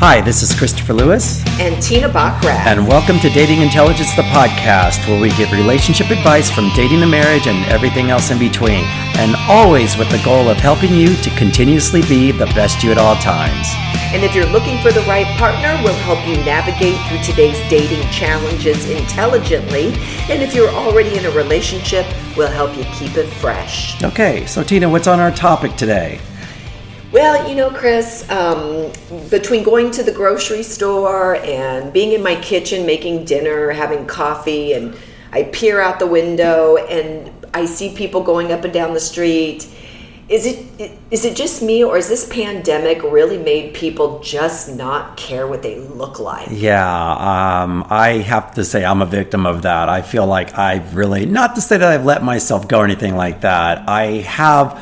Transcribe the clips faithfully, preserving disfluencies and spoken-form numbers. Hi, this is Christopher Lewis and Tina Bachrat, and welcome to Dating Intelligence, the podcast where we give relationship advice from dating to marriage and everything else in between, and always with the goal of helping you to continuously be the best you at all times. And if you're looking for the right partner, we'll help you navigate through today's dating challenges intelligently. And if you're already in a relationship, we'll help you keep it fresh. Okay, so Tina, what's on our topic today? Well, you know, Chris, um, between going to the grocery store and being in my kitchen making dinner, having coffee, and I peer out the window and I see people going up and down the street. Is it is it just me, or is this pandemic really made people just not care what they look like? Yeah, um, I have to say I'm a victim of that. I feel like I've really, not to say that I've let myself go or anything like that, I have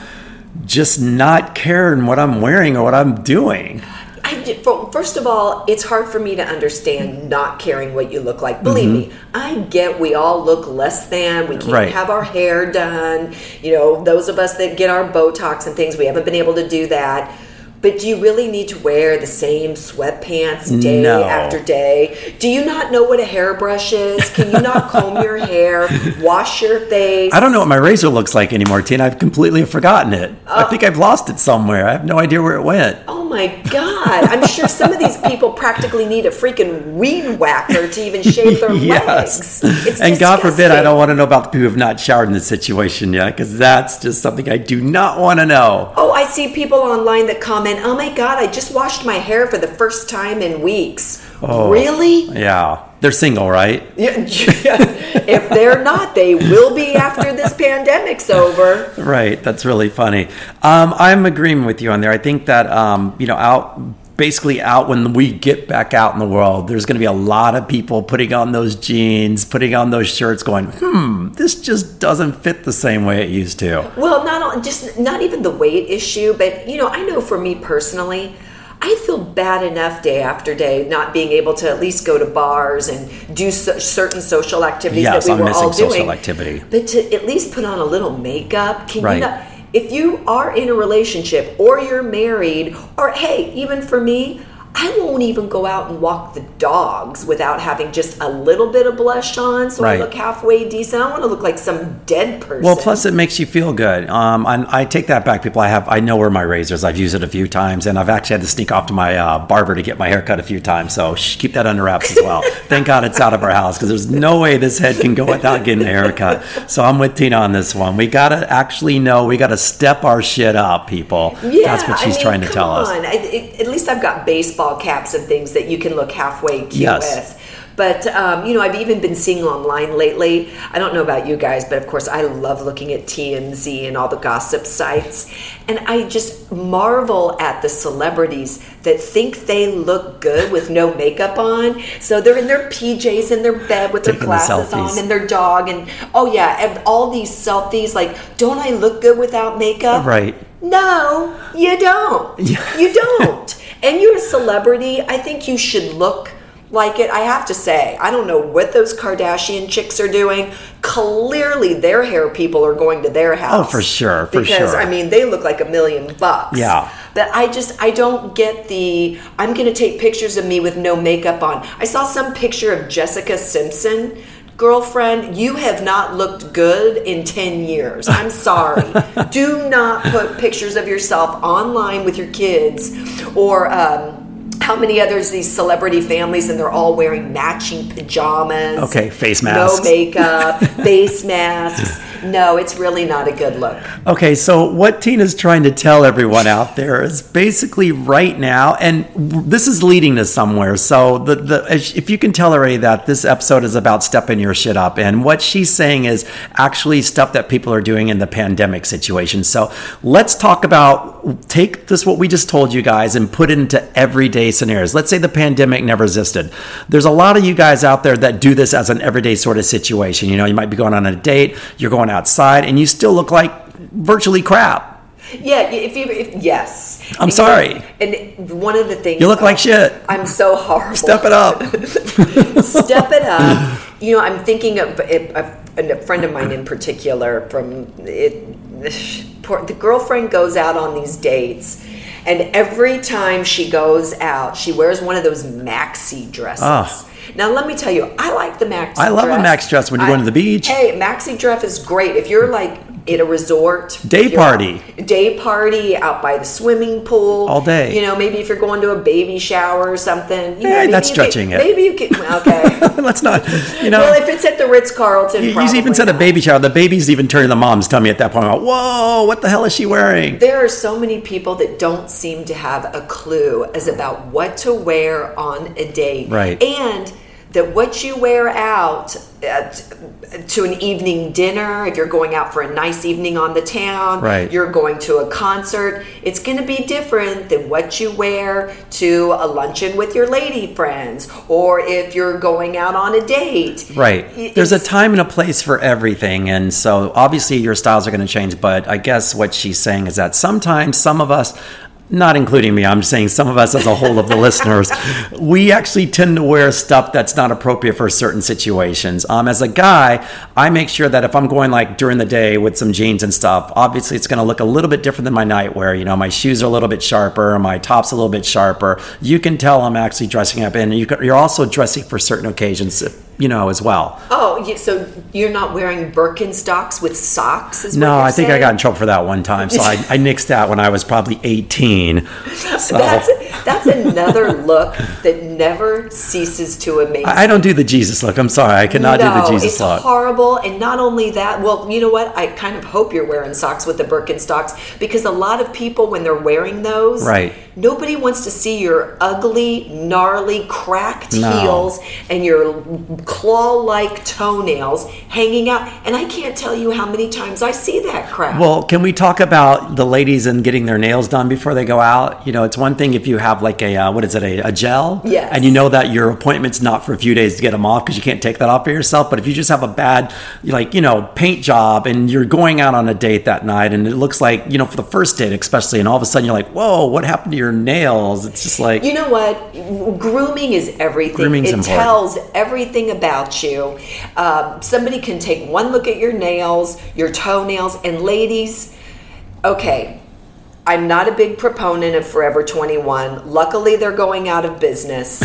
just not caring what I'm wearing or what I'm doing. I, first of all, it's hard for me to understand not caring what you look like. Believe mm-hmm. me, I get we all look less than. We can't right. have our hair done. You know, those of us that get our Botox and things, we haven't been able to do that. But do you really need to wear the same sweatpants day no. after day? Do you not know what a hairbrush is? Can you not comb your hair, wash your face? I don't know what my razor looks like anymore, Tina. I've completely forgotten it. Uh, I think I've lost it somewhere. I have no idea where it went. Oh, my God. I'm sure some of these people practically need a freaking weed whacker to even shave their yes. legs. It's and disgusting. God forbid, I don't want to know about the people who have not showered in this situation yet, because that's just something I do not want to know. Oh, I see people online that comment, "Oh my God, I just washed my hair for the first time in weeks." Oh, really? Yeah. They're single, right? Yeah. If they're not, they will be after this pandemic's over. Right. That's really funny. Um, I'm agreeing with you on there. I think that, um, you know, out... basically out when we get back out in the world, there's going to be a lot of people putting on those jeans, putting on those shirts, going, hmm, this just doesn't fit the same way it used to. Well, not just not even the weight issue, but, you know, I know for me personally, I feel bad enough day after day not being able to at least go to bars and do so, certain social activities yes, that we I'm were all doing. Yes, I'm missing social activity. But to at least put on a little makeup, can right. you not... If you are in a relationship or you're married, or hey, even for me, I won't even go out and walk the dogs without having just a little bit of blush on so right. I look halfway decent. I don't want to look like some dead person. Well, plus it makes you feel good. Um, I, I take that back, people. I have I know where my razor is. I've used it a few times, and I've actually had to sneak off to my uh, barber to get my hair cut a few times, so shh, keep that under wraps as well. Thank God it's out of our house, because there's no way this head can go without getting a haircut. So I'm with Tina on this one. We got to actually know. We got to step our shit up, people. Yeah, That's what she's I mean, trying to tell on. us. I, it, at least I've got baseball caps and things that you can look halfway cute yes. with. But, um, you know, I've even been seeing online lately, I don't know about you guys, but of course I love looking at T M Z and all the gossip sites. And I just marvel at the celebrities that think they look good with no makeup on. So they're in their P Js in their bed with Taking their glasses the on and their dog. And, oh yeah, and all these selfies, like, don't I look good without makeup? Right. No, you don't. You don't. And you're a celebrity. I think you should look like it. I have to say, I don't know what those Kardashian chicks are doing. Clearly, their hair people are going to their house. Oh, for sure, for because, sure. Because, I mean, they look like a million bucks. Yeah. But I just, I don't get the, I'm going to take pictures of me with no makeup on. I saw some picture of Jessica Simpson. Girlfriend, you have not looked good in ten years. I'm sorry. Do not put pictures of yourself online with your kids, or um, how many others, these celebrity families, and they're all wearing matching pajamas. Okay, face masks. No makeup, face masks. No, it's really not a good look. Okay, so what Tina's trying to tell everyone out there is basically right now, and this is leading to somewhere. So the, the if you can tell already that this episode is about stepping your shit up, and what she's saying is actually stuff that people are doing in the pandemic situation. So let's talk about, take this, what we just told you guys, and put it into everyday scenarios. Let's say the pandemic never existed. There's a lot of you guys out there that do this as an everyday sort of situation. You know, you might be going on a date, you're going outside, and you still look like virtually crap. Yeah, if you, if, yes. I'm sorry. And one of the things... You look like shit. I'm so horrible. Step it up. Step it up. You know, I'm thinking of a, a friend of mine in particular from... it. The girlfriend goes out on these dates, And every time she goes out, she wears one of those maxi dresses. Oh. Now, let me tell you, I like the maxi dress. I love dress. a maxi dress when you're I, going to the beach. Hey, maxi dress is great. If you're like at a resort. Day party. Day party, out by the swimming pool. All day. You know, maybe if you're going to a baby shower or something. You hey, know, that's stretching can, it. Maybe you can, okay. Let's not, you know. Well, if it's at the Ritz-Carlton, you, probably. You even said not. a baby shower. The baby's even turning the mom's tummy at that point. Like, whoa, what the hell is she wearing? There are so many people that don't seem to have a clue as about what to wear on a date. Right. And that what you wear out uh, to an evening dinner, if you're going out for a nice evening on the town, right. you're going to a concert, it's going to be different than what you wear to a luncheon with your lady friends, or if you're going out on a date. Right. It's, There's a time and a place for everything, and so obviously your styles are going to change, but I guess what she's saying is that sometimes some of us, not including me, I'm saying some of us as a whole of the listeners, we actually tend to wear stuff that's not appropriate for certain situations. Um, as a guy, I make sure that if I'm going like during the day with some jeans and stuff, obviously it's going to look a little bit different than my nightwear. You know, my shoes are a little bit sharper, my top's a little bit sharper. You can tell I'm actually dressing up, and you can, you're also dressing for certain occasions, you know, as well. Oh, so you're not wearing Birkenstocks with socks? Is no, what I think saying? I got in trouble for that one time, so I, I nixed that when I was probably eighteen. So. That's that's another look that never ceases to amaze. I, I don't do the Jesus look. I'm sorry, I cannot no, do the Jesus it's look. It's horrible, and not only that. Well, you know what? I kind of hope you're wearing socks with the Birkenstocks, because a lot of people, when they're wearing those, right. nobody wants to see your ugly, gnarly, cracked no. heels and your claw-like toenails hanging out. And I can't tell you how many times I see that crap. Well, can we talk about the ladies and getting their nails done before they go out? You know, it's one thing if you have like a, uh, what is it, a, a gel? Yes. And you know that your appointment's not for a few days to get them off because you can't take that off for yourself. But if you just have a bad, like, you know, paint job and you're going out on a date that night and it looks like, you know, for the first date especially, and all of a sudden you're like, whoa, what happened to your nails? It's just like. You know what? Grooming is everything. Grooming's it important. Tells everything about you. Uh, somebody can take one look at your nails, your toenails, and ladies, okay, I'm not a big proponent of Forever twenty-one. Luckily, they're going out of business.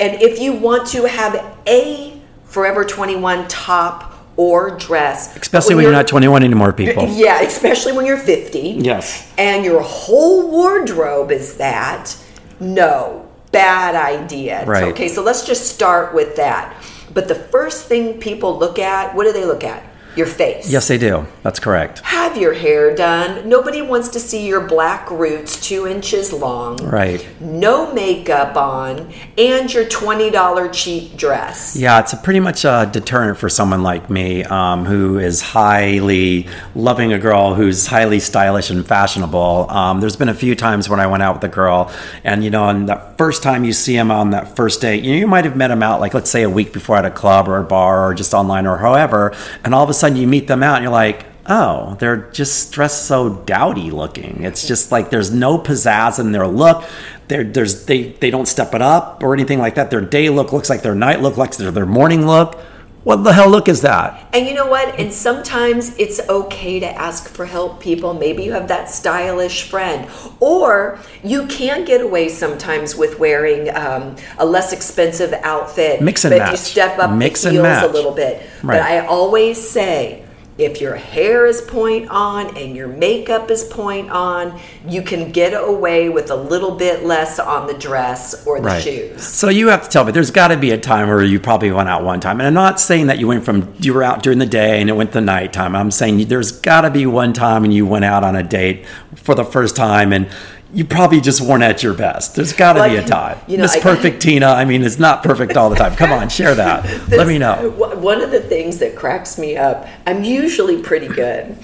And if you want to have a Forever twenty-one top or dress. Especially when, when you're, you're not twenty-one anymore, people. Yeah, especially when you're fifty. Yes. And your whole wardrobe is that. No, bad idea. Right. Okay, so let's just start with that. But the first thing people look at, what do they look at? Your face. Yes, they do. That's correct. Have your hair done. Nobody wants to see your black roots two inches long. Right. No makeup on, and your twenty dollars cheap dress. Yeah, it's a pretty much a deterrent for someone like me um, who is highly loving a girl who's highly stylish and fashionable. Um, there's been a few times when I went out with a girl, and you know, on that first time you see him on that first date, you know, you might have met him out like let's say a week before at a club or a bar or just online or however, and all of a sudden you meet them out and you're like, oh, they're just dressed so dowdy looking. It's just like there's no pizzazz in their look. They're, there's they they don't step it up or anything like that. Their day look looks like their night look, like their, their morning look. What the hell look is that? And you know what? And sometimes it's okay to ask for help, people. Maybe you have that stylish friend. Or you can get away sometimes with wearing um, a less expensive outfit. Mix and but match. But you step up Mix the heels and match. a little bit. Right. But I always say, if your hair is point on and your makeup is point on, you can get away with a little bit less on the dress or the right. shoes. So you have to tell me, there's got to be a time where you probably went out one time. And I'm not saying that you went from, you were out during the day and it went to nighttime. I'm saying there's got to be one time when you went out on a date for the first time and you probably just weren't at your best. There's got to like, be a time. You know, Miss I, Perfect Tina, I mean, it's not perfect all the time. Come on, share that. Let me know. One of the things that cracks me up, I'm usually pretty good,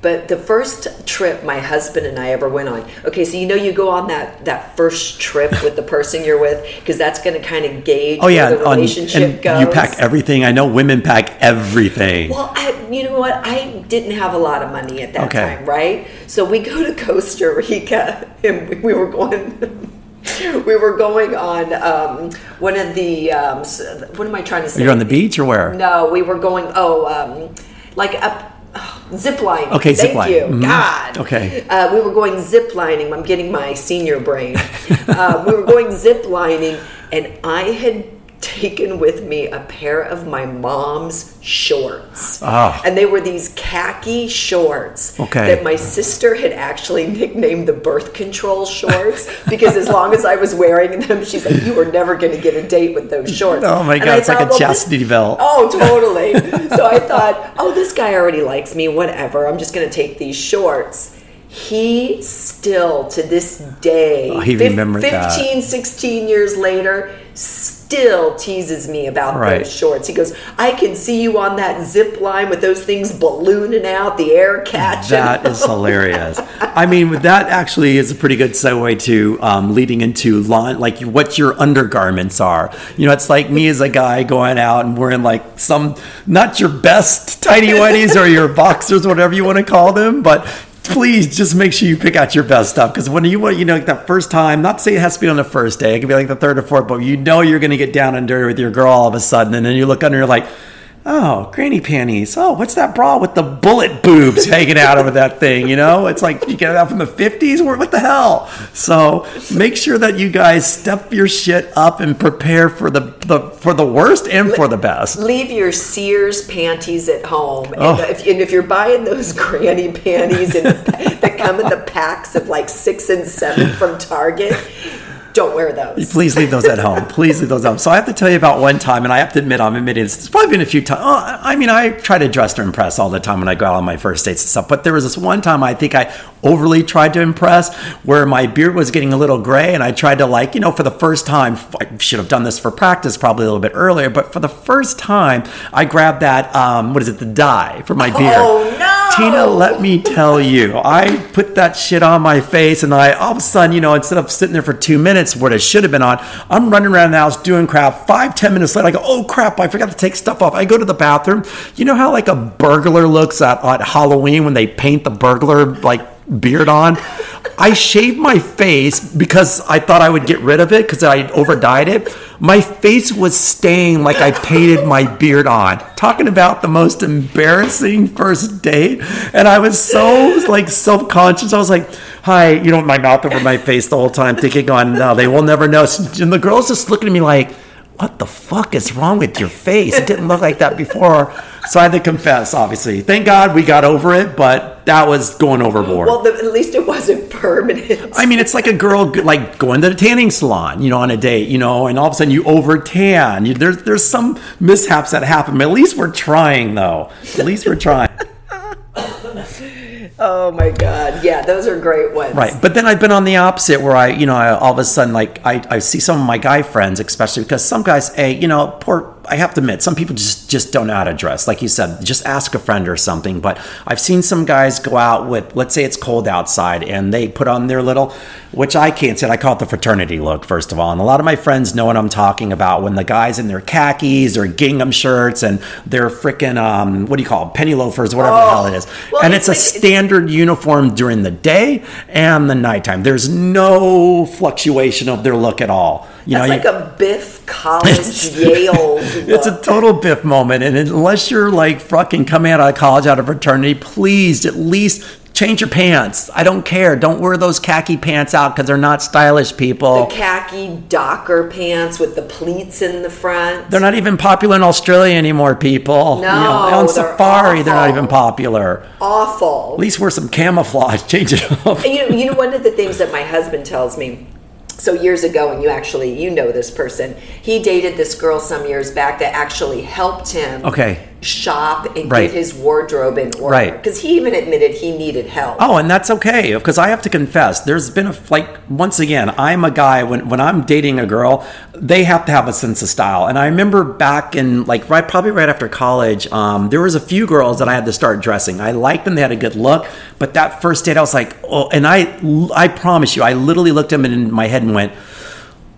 but the first trip my husband and I ever went on, okay, so you know you go on that, that first trip with the person you're with, because that's going to kind of gauge oh, yeah, where the relationship on, and goes. You pack everything. I know women pack everything. Well, I, you know what? I didn't have a lot of money at that okay. time, right? So we go to Costa Rica, and we were going we were going on um, one of the, um, what am I trying to say? You're on the beach or where? No, we were going, oh, um, like up, oh, Ziplining. Okay, Thank zipline. you. Mm-hmm. God. Okay. Uh, we were going ziplining. I'm getting my senior brain. uh, we were going ziplining, and I had taken with me a pair of my mom's shorts. Oh. And they were these khaki shorts okay. that my sister had actually nicknamed the birth control shorts because as long as I was wearing them, she's like, you were never going to get a date with those shorts. Oh my God, it's thought, like a well, chastity belt. Oh, totally. So I thought, oh, this guy already likes me, whatever. I'm just going to take these shorts. He still, to this day, oh, he remembered that. fifteen, sixteen years later, still teases me about right. those shorts. He goes, I can see you on that zip line with those things ballooning out, the air catching. That is hilarious. I mean, that actually is a pretty good segue to um, leading into lawn, like what your undergarments are. You know, it's like me as a guy going out and wearing like some, not your best tidy whities or your boxers, whatever you want to call them, but please just make sure you pick out your best stuff because when you want, you know, like that first time, not to say it has to be on the first day, it could be like the third or fourth, but you know you're going to get down and dirty with your girl all of a sudden, and then you look under, you're like, oh, granny panties. Oh, what's that bra with the bullet boobs hanging out over that thing? You know, it's like you get it out from the fifties. What the hell? So make sure that you guys step your shit up and prepare for the, the for the worst and Le- for the best. Leave your Sears panties at home, and, oh. if, and if you're buying those granny panties in, that come in the packs of like six and seven from Target, don't wear those. Please leave those at home. Please leave those at home. So I have to tell you about one time, and I have to admit, I'm admitting it's probably been a few times. Oh, I mean, I try to dress to impress all the time when I go out on my first dates and stuff. But there was this one time I think I overly tried to impress where my beard was getting a little gray, and I tried to like, you know, for the first time, I should have done this for practice probably a little bit earlier, but for the first time, I grabbed that, um, what is it, the dye for my beard. Oh, no. Tina, let me tell you, I put that shit on my face, and I all of a sudden, you know, instead of sitting there for two minutes where it should have been on, I'm running around the house doing crap. Five, ten minutes later, I go, oh crap, I forgot to take stuff off. I go to the bathroom. You know how like a burglar looks at, at Halloween when they paint the burglar like beard on? I shaved my face because I thought I would get rid of it because I overdyed it. My face was staying like I painted my beard on. Talking about the most embarrassing first date. And I was so like self-conscious. I was like, hi, you know, my mouth over my face the whole time thinking on, no, they will never know. And the girl's just looking at me like, what the fuck is wrong with your face? It didn't look like that before. So I had to confess, obviously. Thank God we got over it, but that was going overboard. Well, the, at least it wasn't permanent. I mean, it's like a girl like going to the tanning salon, you know, on a date, you know, and all of a sudden you over tan. You, there's, there's some mishaps that happen, but at least we're trying, though. At least we're trying. Oh my God. Yeah, those are great ones. Right. But then I've been on the opposite where I, you know, I, all of a sudden, like I, I see some of my guy friends, especially because some guys, hey, you know, poor, I have to admit, some people just, just don't know how to dress. Like you said, just ask a friend or something. But I've seen some guys go out with, let's say it's cold outside, and they put on their little, which I can't say, I call it the fraternity look, first of all. And a lot of my friends know what I'm talking about when the guys in their khakis or gingham shirts and their freaking, um, what do you call it, penny loafers, whatever oh, the hell it is. Well, and it's, it's a like, standard it's, uniform during the day and the nighttime. There's no fluctuation of their look at all. You know, like you, a Biff college Yale. It's a total Biff moment. And unless you're like fucking coming out of college, out of fraternity, please at least change your pants. I don't care. Don't wear those khaki pants out because they're not stylish, people. The khaki docker pants with the pleats in the front. They're not even popular in Australia anymore, people. No, you know, on safari, awful. They're not even popular. Awful. At least wear some camouflage. Change it up. And you, you know, one of the things that my husband tells me, so years ago, and you actually, you know this person, he dated this girl some years back that actually helped him okay. shop and right. get his wardrobe in order. Because right. he even admitted he needed help. Oh, and that's okay. Because I have to confess, there's been a, like, once again, I'm a guy, when, when I'm dating a girl, they have to have a sense of style. And I remember back in, like, right probably right after college, um, there was a few girls that I had to start dressing. I liked them. They had a good look. But that first date, I was like, oh, and I, I promise you, I literally looked at them in my head and went,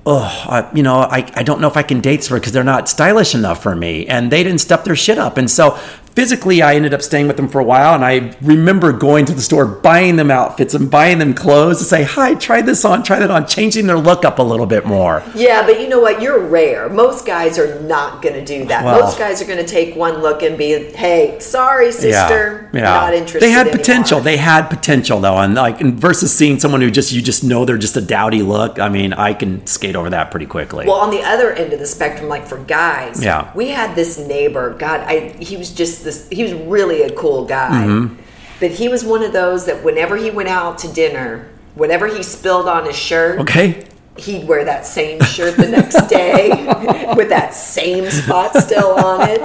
oh, I, you know, I, I don't know if I can date her because they're not stylish enough for me. And they didn't step their shit up. And so physically, I ended up staying with them for a while, and I remember going to the store, buying them outfits and buying them clothes to say, hi, try this on, try that on, changing their look up a little bit more. Yeah, but you know what? You're rare. Most guys are not going to do that. Well, most guys are going to take one look and be, hey, sorry, sister, yeah, yeah. not interested They had anymore. potential. They had potential, though, and like and versus seeing someone who just you just know they're just a dowdy look. I mean, I can skate over that pretty quickly. Well, on the other end of the spectrum, like for guys, yeah. we had this neighbor. God, I he was just This, he was really a cool guy, mm-hmm. but he was one of those that whenever he went out to dinner, whatever he spilled on his shirt, okay, he'd wear that same shirt the next day with that same spot still on it.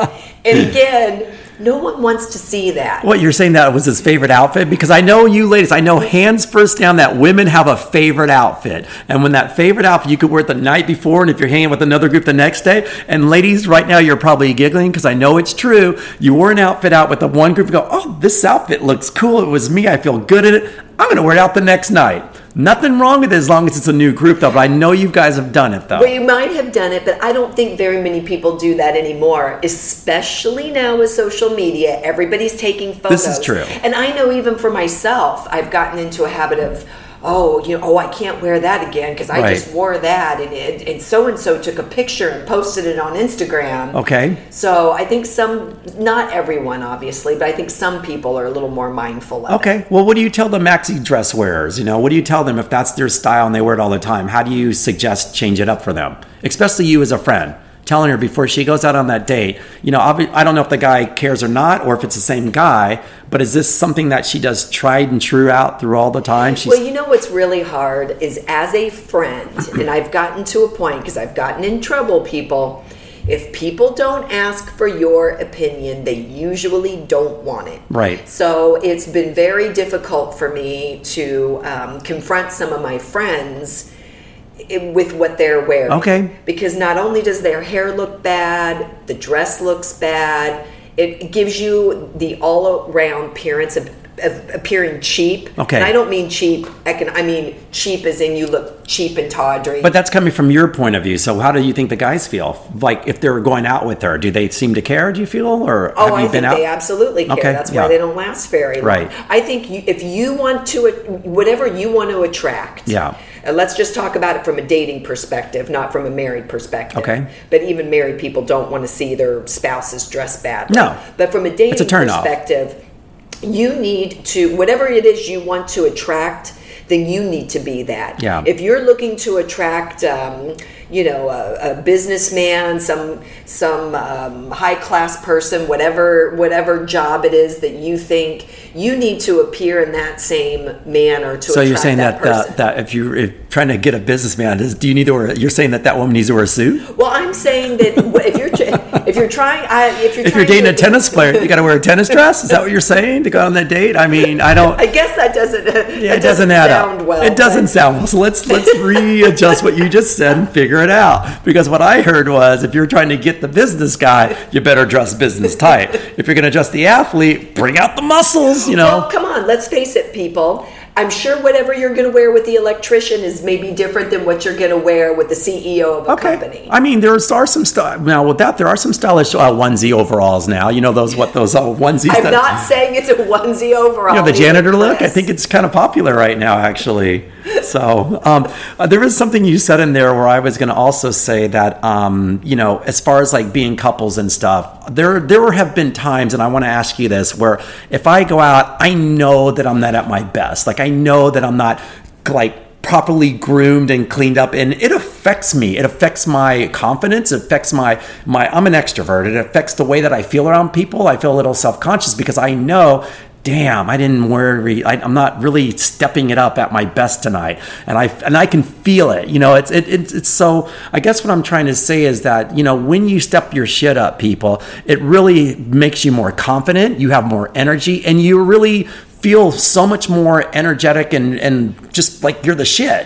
And again, no one wants to see that. What, you're saying that was his favorite outfit? Because I know you ladies, I know hands first down that women have a favorite outfit. And when that favorite outfit, you could wear it the night before, and if you're hanging with another group the next day, and ladies, right now you're probably giggling because I know it's true. You wore an outfit out with the one group and go, oh, this outfit looks cool. It was me. I feel good in it. I'm going to wear it out the next night. Nothing wrong with it as long as it's a new group, though. But I know you guys have done it, though. Well, you might have done it, but I don't think very many people do that anymore, especially now with social media. Everybody's taking photos. This is true. And I know even for myself, I've gotten into a habit of, oh, you know, oh, I can't wear that again because I right. just wore that, and it, and so-and-so took a picture and posted it on Instagram. Okay. So I think some, not everyone, obviously, but I think some people are a little more mindful of okay. it. Okay. Well, what do you tell the maxi dress wearers? You know, what do you tell them if that's their style and they wear it all the time? How do you suggest change it up for them? Especially you as a friend. Telling her before she goes out on that date, you know, I don't know if the guy cares or not, or if it's the same guy, but is this something that she does tried and true out through all the time? She's well, you know what's really hard is as a friend, and I've gotten to a point because I've gotten in trouble, people, if people don't ask for your opinion, they usually don't want it. Right. So it's been very difficult for me to um, confront some of my friends with what they're wearing. Okay. Because not only does their hair look bad, the dress looks bad, it gives you the all-around appearance of, of appearing cheap. Okay. And I don't mean cheap, I, can, I mean cheap as in you look cheap and tawdry. But that's coming from your point of view, so how do you think the guys feel? Like, if they're going out with her, do they seem to care, do you feel? Or oh, have I you think been they out? absolutely care. Okay. That's yeah. why they don't last very long. Right. I think you, if you want to, whatever you want to attract. Yeah. And let's just talk about it from a dating perspective, not from a married perspective. Okay. But even married people don't want to see their spouses dress badly. No. But from a dating a perspective, off. you need to, whatever it is you want to attract, then you need to be that. Yeah. If you're looking to attract, um, you know, a, a businessman, some some um, high-class person, whatever whatever job it is that you think, you need to appear in that same manner to so attract that person. So you're saying that that, that, that if you're if trying to get a businessman, is, do you need to wear, you're saying that that woman needs to wear a suit? Well, I'm saying that if you're if you're trying I, if you're if trying you're dating to, a tennis player, you got to wear a tennis dress. Is that what you're saying to go on that date? I mean, I don't. I guess that doesn't. Yeah, that it doesn't, doesn't add sound up. Well, it doesn't but. sound well. So let's let's readjust what you just said and figure it out, because what I heard was if you're trying to get the business guy, you better dress business tight. If you're going to dress the athlete, bring out the muscles, you know. Well, come on, let's face it, people. I'm sure whatever you're going to wear with the electrician is maybe different than what you're going to wear with the C E O of a okay. company. I mean, there are some st- now with that there are some stylish uh, onesie overalls now. You know those what those uh, onesies. I'm that, not saying it's a onesie overall. You know the janitor look. I think it's kind of popular right now, actually. So um, uh, there is something you said in there where I was going to also say that um, you know as far as like being couples and stuff, there there have been times, and I want to ask you this, where if I go out, I know that I'm not at my best. Like I. I know that I'm not like properly groomed and cleaned up, and it affects me. It affects my confidence. It affects my, my, I'm an extrovert. It affects the way that I feel around people. I feel a little self-conscious because I know, damn, I didn't worry. I, I'm not really stepping it up at my best tonight. And I, and I can feel it, you know, it's, it, it, it's so, I guess what I'm trying to say is that, you know, when you step your shit up, people, it really makes you more confident. You have more energy, and you really feel so much more energetic and, and just like you're the shit.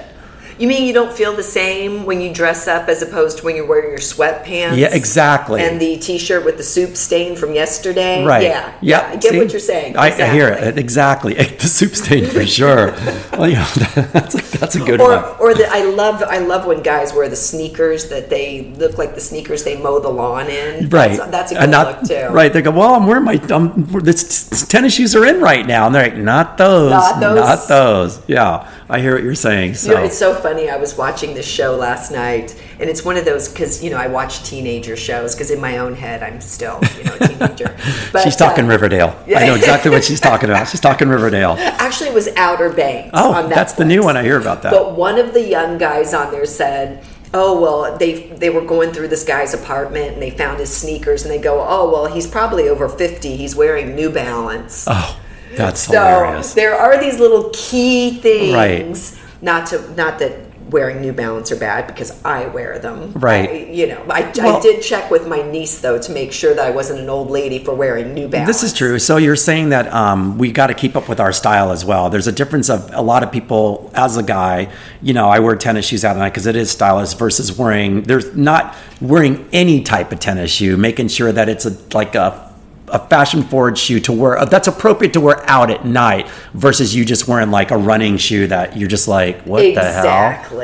You mean you don't feel the same when you dress up as opposed to when you're wearing your sweatpants? Yeah, exactly. And the T-shirt with the soup stain from yesterday? Right. Yeah. Yep. Yeah. I get See? what you're saying. Exactly. I, I hear it. Exactly. The soup stain for sure. Well, you know, that's, a, that's a good or, one. Or the, I love I love when guys wear the sneakers that they look like the sneakers they mow the lawn in. Right. That's, that's a good not, look, too. Right. They go, well, I'm wearing my I'm, this, tennis shoes are in right now. And they're like, not those. Not those. Not those. Yeah. I hear what you're saying. So. You know, it's so funny. I was watching this show last night, and it's one of those, because, you know, I watch teenager shows, because in my own head, I'm still, you know, a teenager. But, she's talking uh, Riverdale. Yeah. I know exactly what she's talking about. She's talking Riverdale. Actually, it was Outer Banks. Oh, on that that's place. The new one. I hear about that. But one of the young guys on there said, oh, well, they they were going through this guy's apartment, and they found his sneakers, and they go, oh, well, he's probably over fifty. He's wearing New Balance. Oh. That's so hilarious. There are these little key things. Right. Not to not that wearing New Balance are bad, because I wear them. Right. I, you know, I, well, I did check with my niece though to make sure that I wasn't an old lady for wearing New Balance. This is true. So you're saying that um, we got to keep up with our style as well. There's a difference of a lot of people as a guy. You know, I wear tennis shoes out at night because it is stylish versus wearing. There's not wearing any type of tennis shoe. Making sure that it's a like a. a fashion-forward shoe to wear that's appropriate to wear out at night versus you just wearing like a running shoe that you're just like, what exactly.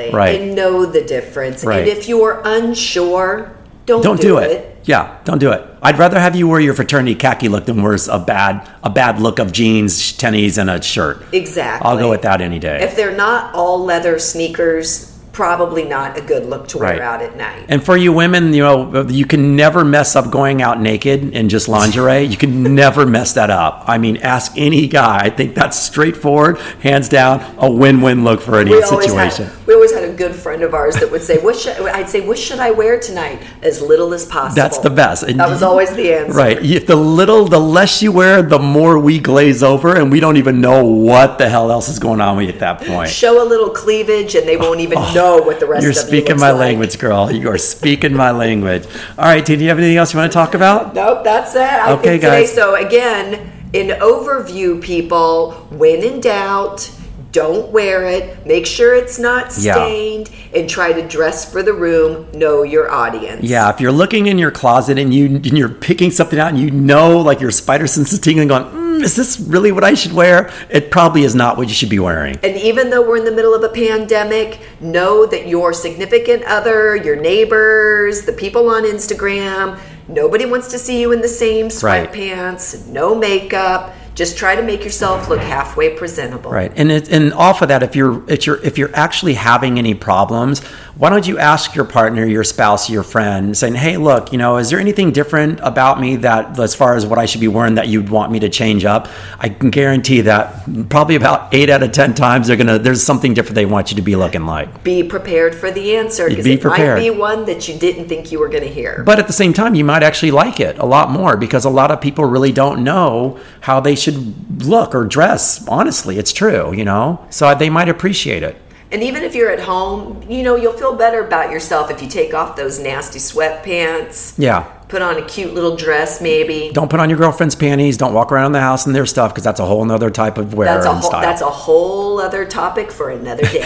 the hell? Right. And know the difference. Right. And if you are unsure, don't, don't do, do it. it. Yeah, don't do it. I'd rather have you wear your fraternity khaki look than wear a bad a bad look of jeans, tennies, and a shirt. Exactly. I'll go with that any day. If they're not all leather sneakers, probably not a good look to wear right. out at night. And for you women, you know, you can never mess up going out naked in just lingerie. You can never mess that up. I mean, ask any guy. I think that's straightforward, hands down, a win-win look for any we situation. Had, we always had a good friend of ours that would say, "What should I'd say? What should I wear tonight? As little as possible." That's the best. And that was always the answer. Right. If the little, the less you wear, the more we glaze over, and we don't even know what the hell else is going on with you at that point. Show a little cleavage, and they won't even oh. know. With the rest You're of speaking my like. language, girl. You are speaking my language. All right, Tina, do you have anything else you want to talk about? Nope, that's it. I okay, think guys. Today, so again, in overview, people, when in doubt, don't wear it. Make sure it's not stained, yeah. and try to dress for the room. Know your audience. Yeah, if you're looking in your closet and you and you're picking something out and you know, like your spider sense is tingling, going. Mm, is this really what I should wear? It probably is not what you should be wearing. And even though we're in the middle of a pandemic, know that your significant other, your neighbors, the people on Instagram, nobody wants to see you in the same sweatpants, right. no makeup. Just try to make yourself look halfway presentable. Right, and it, and off of that, if you're if you're if you're actually having any problems, why don't you ask your partner, your spouse, your friend, saying, "Hey, look, you know, is there anything different about me that, as far as what I should be wearing, that you'd want me to change up?" I can guarantee that probably about eight out of ten times, they're gonna there's something different they want you to be looking like. Be prepared for the answer, because be it prepared. might be one that you didn't think you were gonna hear. But at the same time, you might actually like it a lot more, because a lot of people really don't know how they should. Look or dress. Honestly, it's true, you know, so they might appreciate it. And even if you're at home, you know, you'll feel better about yourself if you take off those nasty sweatpants. Yeah. Put on a cute little dress, maybe. Don't put on your girlfriend's panties. Don't walk around the house in their stuff, because that's a whole other type of wear that's a and whole, style. That's a whole other topic for another day.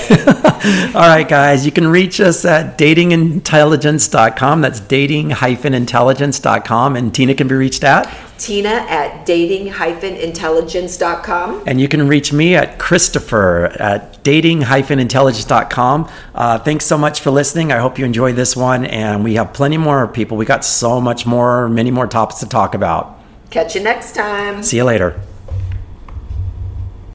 All right, guys. You can reach us at dating intelligence dot com. That's dating dash intelligence dot com. And Tina can be reached at? Tina at dating dash intelligence dot com. And you can reach me at Christopher at dating dash intelligence dot com. Uh, thanks so much for listening. I hope you enjoyed this one. And we have plenty more people. We got so much more, many more topics to talk about. Catch you next time. See you later.